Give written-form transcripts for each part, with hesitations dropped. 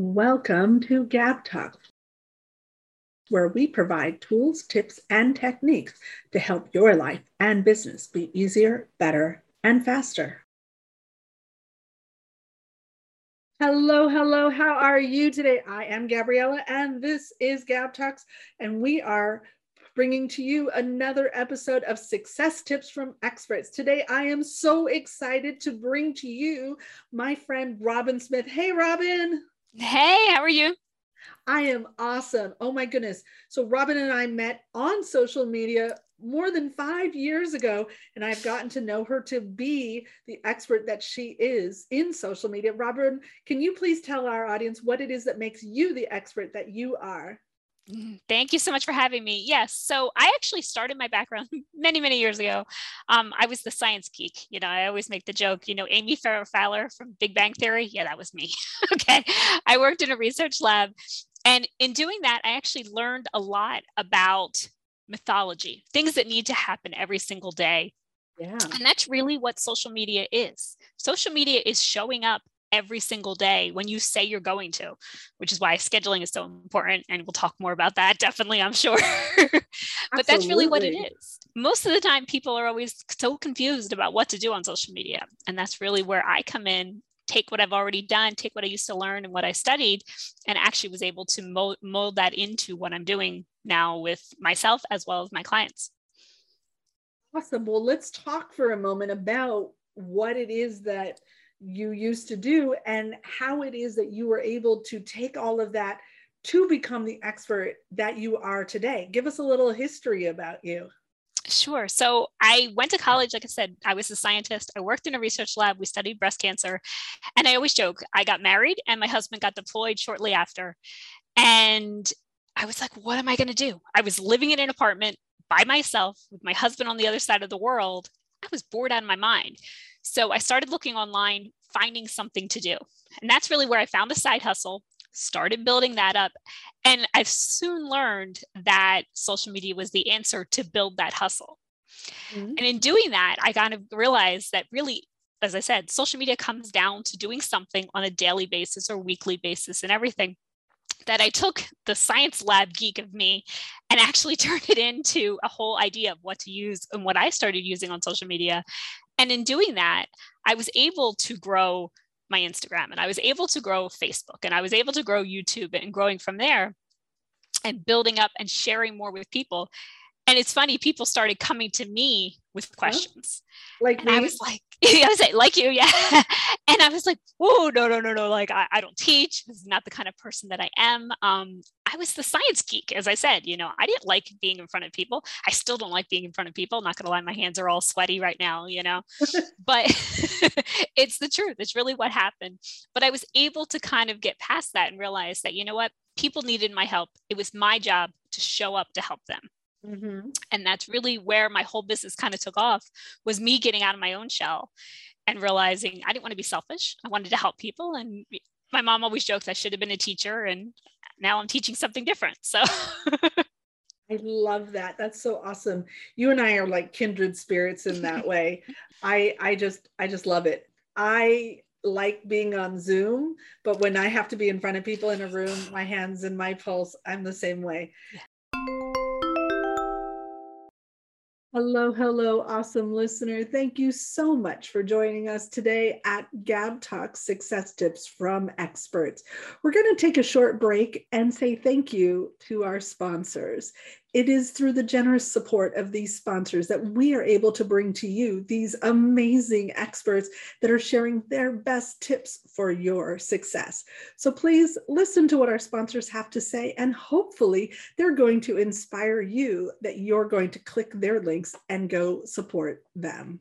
Welcome to GabTalks, where we provide tools, tips, and techniques to help your life and business be easier, better, and faster. Hello, hello. How are you today? I am Gabriella, and this is GabTalks, and we are bringing to you another episode of Success Tips from Experts. Today, I am so excited to bring to you my friend Robin Smith. Hey, Robin. Hey, how are you? I am awesome. Oh my goodness. So Robin and I met on social media more than 5 years ago, and I've gotten to know her to be the expert that she is in social media. Robin, can you please tell our audience what it is that makes you the expert that you are? Thank you so much for having me. Yes. So I actually started my background many, many years ago. I was the science geek. You know, I always make the joke, you know, Amy Farrah Fowler from Big Bang Theory. Yeah, that was me. Okay. I worked in a research lab. And in doing that, I actually learned a lot about mythology, things that need to happen every single day. Yeah. And that's really what social media is. Social media is showing up every single day when you say you're going to, which is why scheduling is so important. And we'll talk more about that, definitely, I'm sure. But that's really what it is. Most of the time, people are always so confused about what to do on social media. And that's really where I come in, take what I've already done, take what I used to learn and what I studied, and actually was able to mold that into what I'm doing now with myself as well as my clients. Awesome. Well, let's talk for a moment about what it is that you used to do and how it is that you were able to take all of that to become the expert that you are today. Give us a little history about you. Sure. So I went to college. Like I said, I was a scientist. I worked in a research lab. We studied breast cancer. And I always joke, I got married and my husband got deployed shortly after. And I was like, what am I going to do? I was living in an apartment by myself with my husband on the other side of the world. I was bored out of my mind. So I started looking online, finding something to do. And that's really where I found a side hustle, started building that up. And I've soon learned that social media was the answer to build that hustle. Mm-hmm. And in doing that, I kind of realized that really, as I said, social media comes down to doing something on a daily basis or weekly basis and everything. That I took the science lab geek of me and actually turned it into a whole idea of what to use and what I started using on social media. And in doing that, I was able to grow my Instagram and I was able to grow Facebook and I was able to grow YouTube and growing from there and building up and sharing more with people. And it's funny, people started coming to me with questions. Like me? I was like, like you, yeah. And I was like, whoa, no. Like I don't teach. This is not the kind of person that I am. I was the science geek, as I said, you know, I didn't like being in front of people. I still don't like being in front of people. I'm not going to lie. My hands are all sweaty right now, you know, but it's the truth. It's really what happened. But I was able to kind of get past that and realize that, you know what, people needed my help. It was my job to show up to help them. Mm-hmm. And that's really where my whole business kind of took off, was me getting out of my own shell and realizing I didn't want to be selfish. I wanted to help people. And my mom always jokes I should have been a teacher, and now I'm teaching something different. So I love that. That's so awesome. You and I are like kindred spirits in that way. I just love it. I like being on Zoom, but when I have to be in front of people in a room, my hands and my pulse, I'm the same way. Yeah. Hello, hello, awesome listener. Thank you so much for joining us today at GabTalks Success Tips from Experts. We're going to take a short break and say thank you to our sponsors. It is through the generous support of these sponsors that we are able to bring to you these amazing experts that are sharing their best tips for your success. So please listen to what our sponsors have to say, and hopefully they're going to inspire you that you're going to click their links and go support them.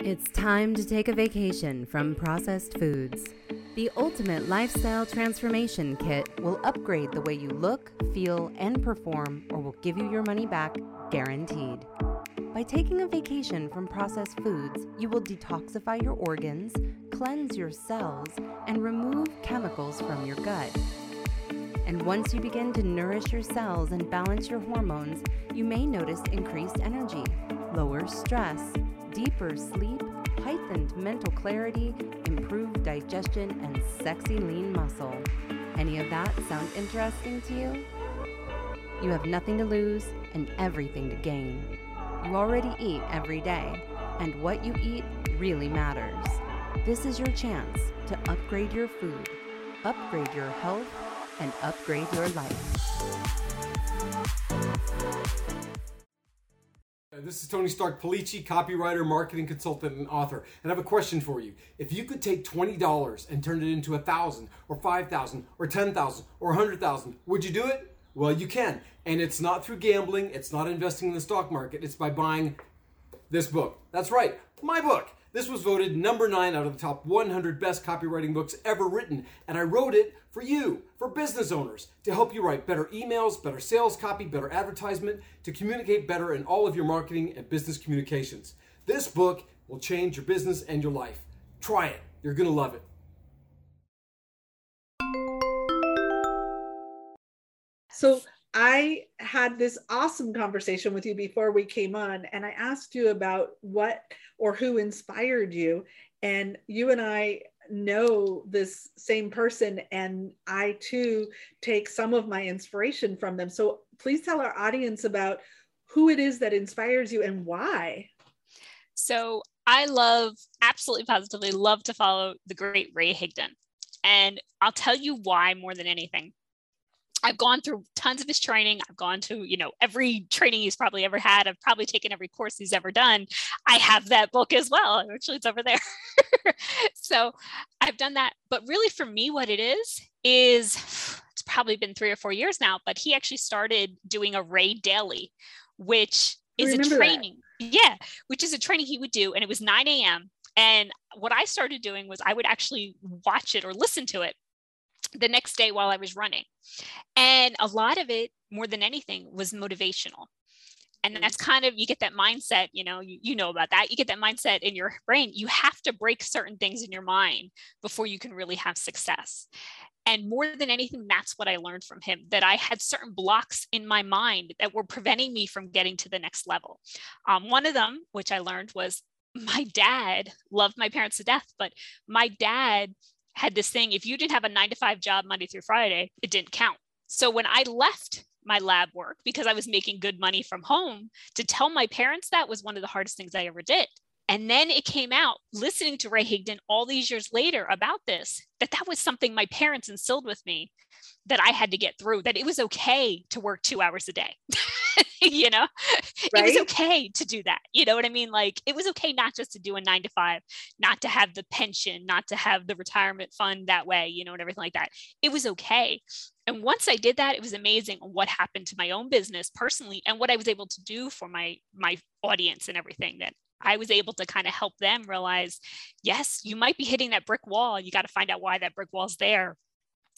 It's time to take a vacation from processed foods. The Ultimate Lifestyle Transformation Kit will upgrade the way you look, feel, and perform, or will give you your money back, guaranteed. By taking a vacation from processed foods, you will detoxify your organs, cleanse your cells, and remove chemicals from your gut. And once you begin to nourish your cells and balance your hormones, you may notice increased energy, lower stress, deeper sleep, and mental clarity, improved digestion, and sexy lean muscle. Any of that sound interesting to you? You have nothing to lose and everything to gain. You already eat every day, and what you eat really matters. This is your chance to upgrade your food, upgrade your health, and upgrade your life. This is Tony Stark Polici, copywriter, marketing consultant, and author. And I have a question for you. If you could take $20 and turn it into $1,000 or $5,000 or $10,000 or $100,000, would you do it? Well, you can. And it's not through gambling. It's not investing in the stock market. It's by buying this book. That's right, my book. This was voted number 9 out of the top 100 best copywriting books ever written. And I wrote it for you, for business owners, to help you write better emails, better sales copy, better advertisement, to communicate better in all of your marketing and business communications. This book will change your business and your life. Try it. You're going to love it. So I had this awesome conversation with you before we came on, and I asked you about what or who inspired you, and you and I know this same person, and I too take some of my inspiration from them. So please tell our audience about who it is that inspires you and why. So I absolutely positively love to follow the great Ray Higdon, and I'll tell you why more than anything. I've gone through tons of his training. I've gone to, every training he's probably ever had. I've probably taken every course he's ever done. I have that book as well. Actually, it's over there. So I've done that. But really for me, what it is it's probably been 3 or 4 years now, but he actually started doing a Ray Daily, which is a training. Yeah, which is a training he would do. And it was 9 a.m. And what I started doing was I would actually watch it or listen to it the next day while I was running. And a lot of it, more than anything, was motivational. And that's kind of, you get that mindset, you know about that. You get that mindset in your brain. You have to break certain things in your mind before you can really have success. And more than anything, that's what I learned from him, that I had certain blocks in my mind that were preventing me from getting to the next level. One of them, which I learned, was my dad loved my parents to death, but my dad had this thing: if you didn't have a 9-to-5 job Monday through Friday, it didn't count. So when I left my lab work, because I was making good money from home, to tell my parents that was one of the hardest things I ever did. And then it came out, listening to Ray Higdon all these years later about this, that was something my parents instilled with me that I had to get through, that it was okay to work 2 hours a day. Right? It was okay to do that. You know what I mean? Like, it was okay not just to do a 9-to-5, not to have the pension, not to have the retirement fund that way, and everything like that. It was okay. And once I did that, it was amazing what happened to my own business personally and what I was able to do for my audience and everything, that I was able to kind of help them realize, yes, you might be hitting that brick wall. You got to find out why that brick wall's there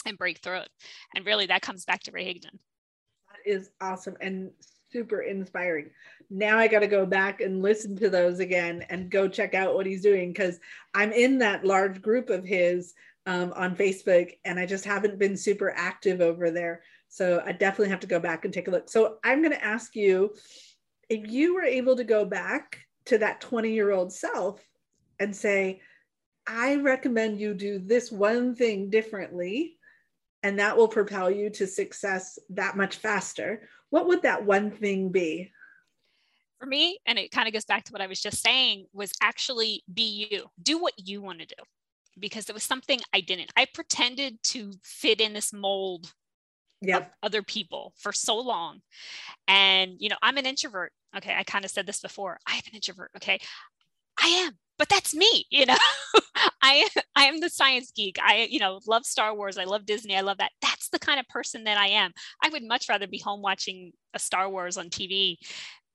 and break through it. And really that comes back to Ray Higdon. That is awesome and super inspiring. Now I got to go back and listen to those again and go check out what he's doing, because I'm in that large group of his on Facebook, and I just haven't been super active over there. So I definitely have to go back and take a look. So I'm going to ask you, if you were able to go back to that 20-year-old self and say, I recommend you do this one thing differently, and that will propel you to success that much faster, what would that one thing be? For me, and it kind of goes back to what I was just saying, was actually be you. Do what you want to do, because it was something I didn't. I pretended to fit in this mold of other people for so long. And, I'm an introvert. Okay. I kind of said this before. I am an introvert. Okay. I am, but that's me, I am the science geek. I, love Star Wars. I love Disney. I love that. That's the kind of person that I am. I would much rather be home watching a Star Wars on TV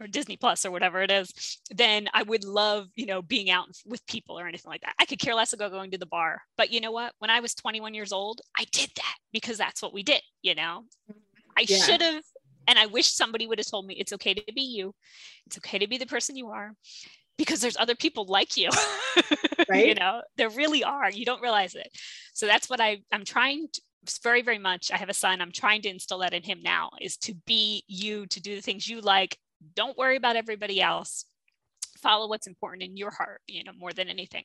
or Disney Plus or whatever it is than I would love, being out with people or anything like that. I could care less about going to the bar, but you know what? When I was 21 years old, I did that because that's what we did, I should have. And I wish somebody would have told me, it's okay to be you. It's okay to be the person you are, because there's other people like you, right? There really are. You don't realize it. So that's what I'm trying to, very, very much. I have a son. I'm trying to instill that in him now, is to be you, to do the things you like. Don't worry about everybody else. follow what's important in your heart, you know, more than anything.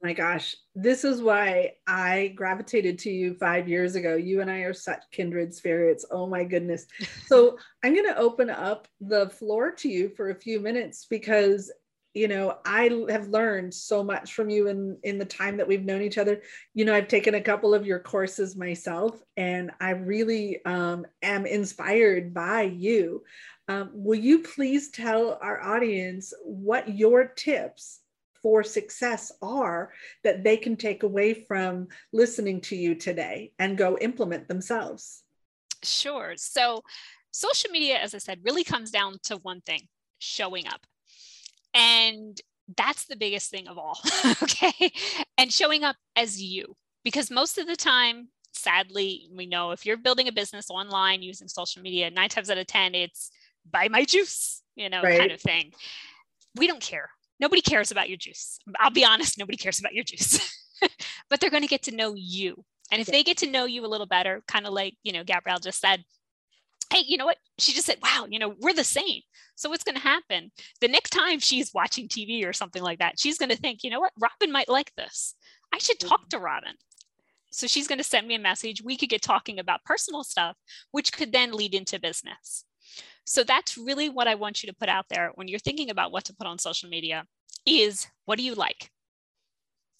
My gosh, this is why I gravitated to you 5 years ago. You and I are such kindred spirits. Oh my goodness. So I'm going to open up the floor to you for a few minutes because, you know, I have learned so much from you in the time that we've known each other. You know, I've taken a couple of your courses myself, and I really am inspired by you. Will you please tell our audience what your tips for success are that they can take away from listening to you today and go implement themselves? Sure. So social media, as I said, really comes down to one thing: showing up. And that's the biggest thing of all. Okay. And showing up as you, because most of the time, sadly, we know if you're building a business online using social media, 9 times out of 10, it's buy my juice, you know, right, kind of thing. We don't care. Nobody cares about your juice. I'll be honest, nobody cares about your juice, but they're going to get to know you. And if they get to know you a little better, kind of like, you know, Gabrielle just said, hey, you know what? She just said, wow, you know, we're the same. So what's going to happen? The next time she's watching TV or something like that, she's going to think, you know what? Robin might like this. I should talk to Robin. So she's going to send me a message. We could get talking about personal stuff, which could then lead into business. So that's really what I want you to put out there when you're thinking about what to put on social media is, what do you like?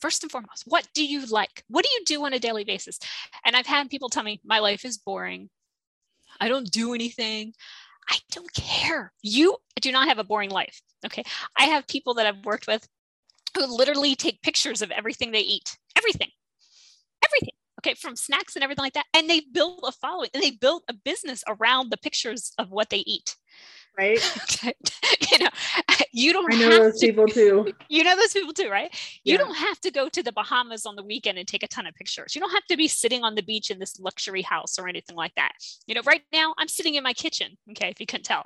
First and foremost, what do you like? What do you do on a daily basis? And I've had people tell me, my life is boring. I don't do anything. I don't care. You do not have a boring life. Okay. I have people that I've worked with who literally take pictures of everything they eat, everything. Okay, from snacks and everything like that. And they build a following and they build a business around the pictures of what they eat. Right. Okay. You know, you don't have to. I know those people too. You know those people too, right? Yeah. You don't have to go to the Bahamas on the weekend and take a ton of pictures. You don't have to be sitting on the beach in this luxury house or anything like that. You know, right now I'm sitting in my kitchen. Okay. If you couldn't tell,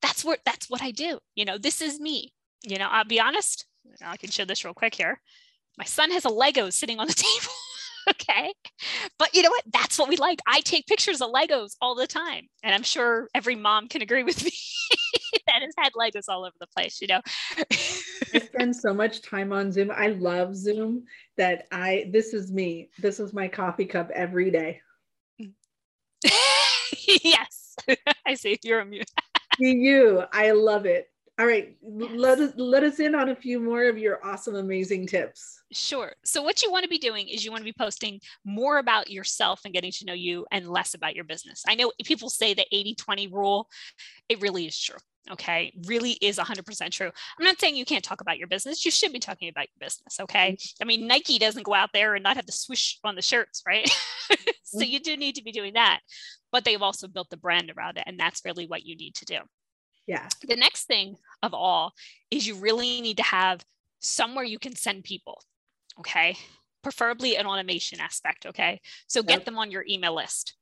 that's what I do. You know, this is me. You know, I'll be honest. I can show this real quick here. My son has a Lego sitting on the table. Okay. But you know what? That's what we like. I take pictures of Legos all the time. And I'm sure every mom can agree with me that has had Legos all over the place, you know. I spend so much time on Zoom. I love Zoom that this is me. This is my coffee cup every day. Yes. I see. You're a mute. I love it. All right, yes. Let us in on a few more of your awesome, amazing tips. Sure. So what you want to be doing is you want to be posting more about yourself and getting to know you and less about your business. I know people say the 80-20 rule. It really is true. Okay. Really is 100% true. I'm not saying you can't talk about your business. You should be talking about your business. Okay. Mm-hmm. I mean, Nike doesn't go out there and not have the swoosh on the shirts, right? Mm-hmm. So you do need to be doing that, but they've also built the brand around it. And that's really what you need to do. Yeah. The next thing of all is you really need to have somewhere you can send people. Okay. Preferably an automation aspect. Okay. So get them on your email list.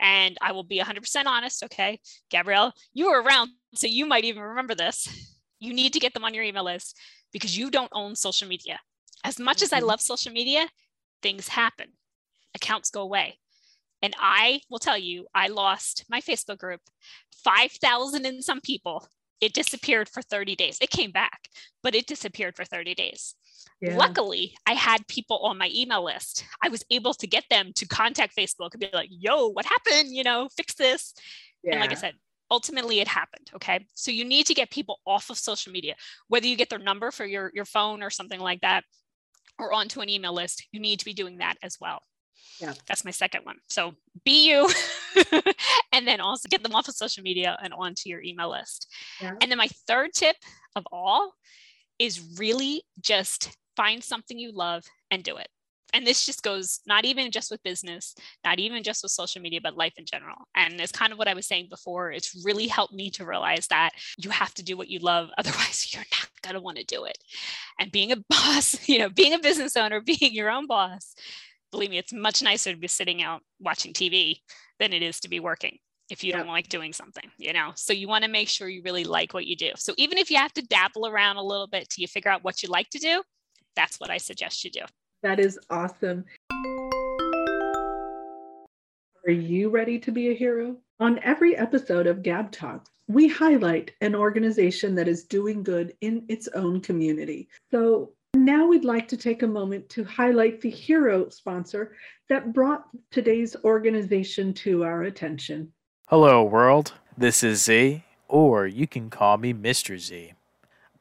And I will be 100% honest. Okay. Gabrielle, you were around, so you might even remember this. You need to get them on your email list because you don't own social media. As much as I love social media, things happen. Accounts go away. And I will tell you, I lost my Facebook group, 5,000 and some people. It disappeared for 30 days. It came back, but it disappeared for 30 days. Yeah. Luckily, I had people on my email list. I was able to get them to contact Facebook and be like, yo, what happened? You know, fix this. Yeah. And like I said, ultimately it happened. Okay. So you need to get people off of social media, whether you get their number for your phone or something like that, or onto an email list. You need to be doing that as well. Yeah, that's my second one. So be you, and then also get them off of social media and onto your email list. Yeah. And then my third tip of all is really just find something you love and do it. And this just goes not even just with business, not even just with social media, but life in general. And it's kind of what I was saying before. It's really helped me to realize that you have to do what you love. Otherwise, you're not going to want to do it. And being a boss, you know, being a business owner, being your own boss, believe me, it's much nicer to be sitting out watching TV than it is to be working if you don't like doing something, you know? So you want to make sure you really like what you do. So even if you have to dabble around a little bit till you figure out what you like to do, that's what I suggest you do. That is awesome. Are you ready to be a hero? On every episode of GabTalks, we highlight an organization that is doing good in its own community. So now we'd like to take a moment to highlight the hero sponsor that brought today's organization to our attention. Hello, world. This is Z, or you can call me Mr. Z.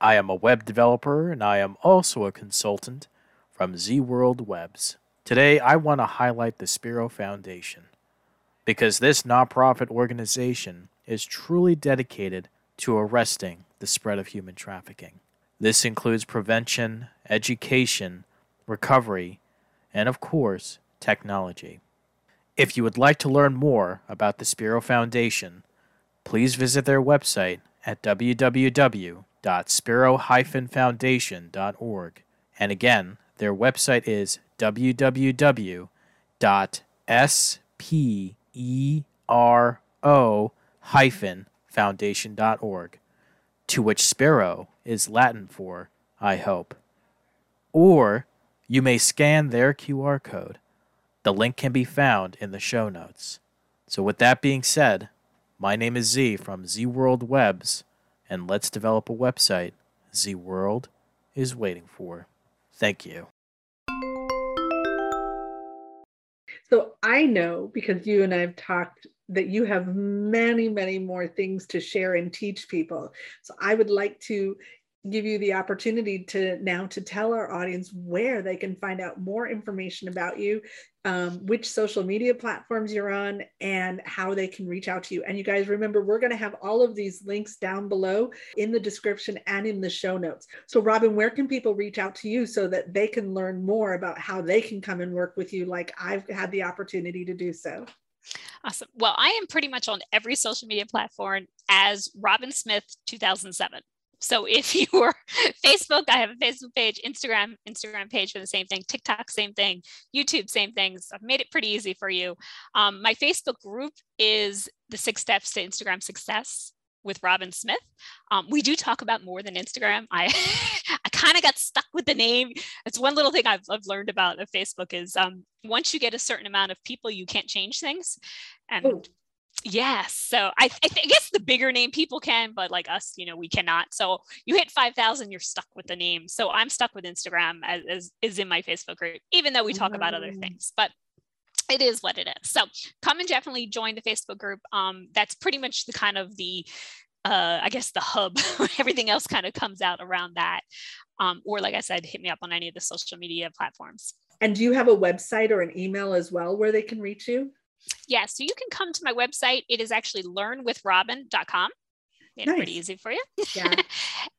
I am a web developer, and I am also a consultant from Z World Webs. Today, I want to highlight the Spero Foundation, because this nonprofit organization is truly dedicated to arresting the spread of human trafficking. This includes prevention, education, recovery, and of course, technology. If you would like to learn more about the Spero Foundation, please visit their website at www.spero-foundation.org. And again, their website is www.spero-foundation.org, to which Spero is Latin for I hope. Or you may scan their QR code. The link can be found in the show notes. So with that being said, my name is Z from Z World Webs, and let's develop a website Z World is waiting for. Thank you. So I know, because you and I have talked, that you have many, many more things to share and teach people. So I would like to give you the opportunity to tell our audience where they can find out more information about you, which social media platforms you're on, and how they can reach out to you. And you guys, remember, we're going to have all of these links down below in the description and in the show notes. So Robin, where can people reach out to you so that they can learn more about how they can come and work with you, like I've had the opportunity to do so? Awesome. Well, I am pretty much on every social media platform as Robin Smith 2007. So if you were Facebook, I have a Facebook page, Instagram page for the same thing, TikTok, same thing, YouTube, same things. I've made it pretty easy for you. My Facebook group is the 6 Steps to Instagram Success with Robin Smith. We do talk about more than Instagram. I kind of got stuck with the name. It's one little thing I've learned about Facebook is once you get a certain amount of people, you can't change things. And ooh. Yes. So I guess the bigger name people can, but like us, we cannot. So you hit 5,000, you're stuck with the name. So I'm stuck with Instagram as is in my Facebook group, even though we talk about other things, but it is what it is. So come and definitely join the Facebook group. That's pretty much the kind of the hub. Everything else kind of comes out around that. Or like I said, hit me up on any of the social media platforms. And do you have a website or an email as well where they can reach you? Yeah, so you can come to my website. It is actually learnwithrobin.com. It's nice. Pretty easy for you. Yeah.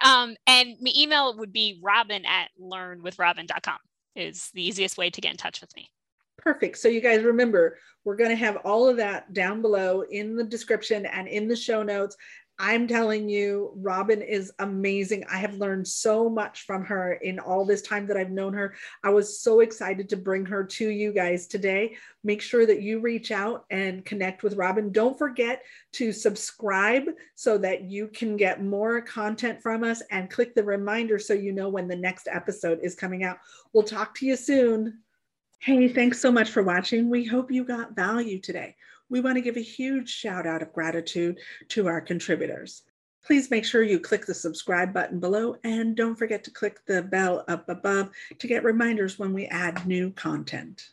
And my email would be robin@learnwithrobin.com is the easiest way to get in touch with me. Perfect. So you guys remember, we're going to have all of that down below in the description and in the show notes. I'm telling you, Robin is amazing. I have learned so much from her in all this time that I've known her. I was so excited to bring her to you guys today. Make sure that you reach out and connect with Robin. Don't forget to subscribe so that you can get more content from us, and click the reminder so you know when the next episode is coming out. We'll talk to you soon. Hey, thanks so much for watching. We hope you got value today. We want to give a huge shout out of gratitude to our contributors. Please make sure you click the subscribe button below, and don't forget to click the bell up above to get reminders when we add new content.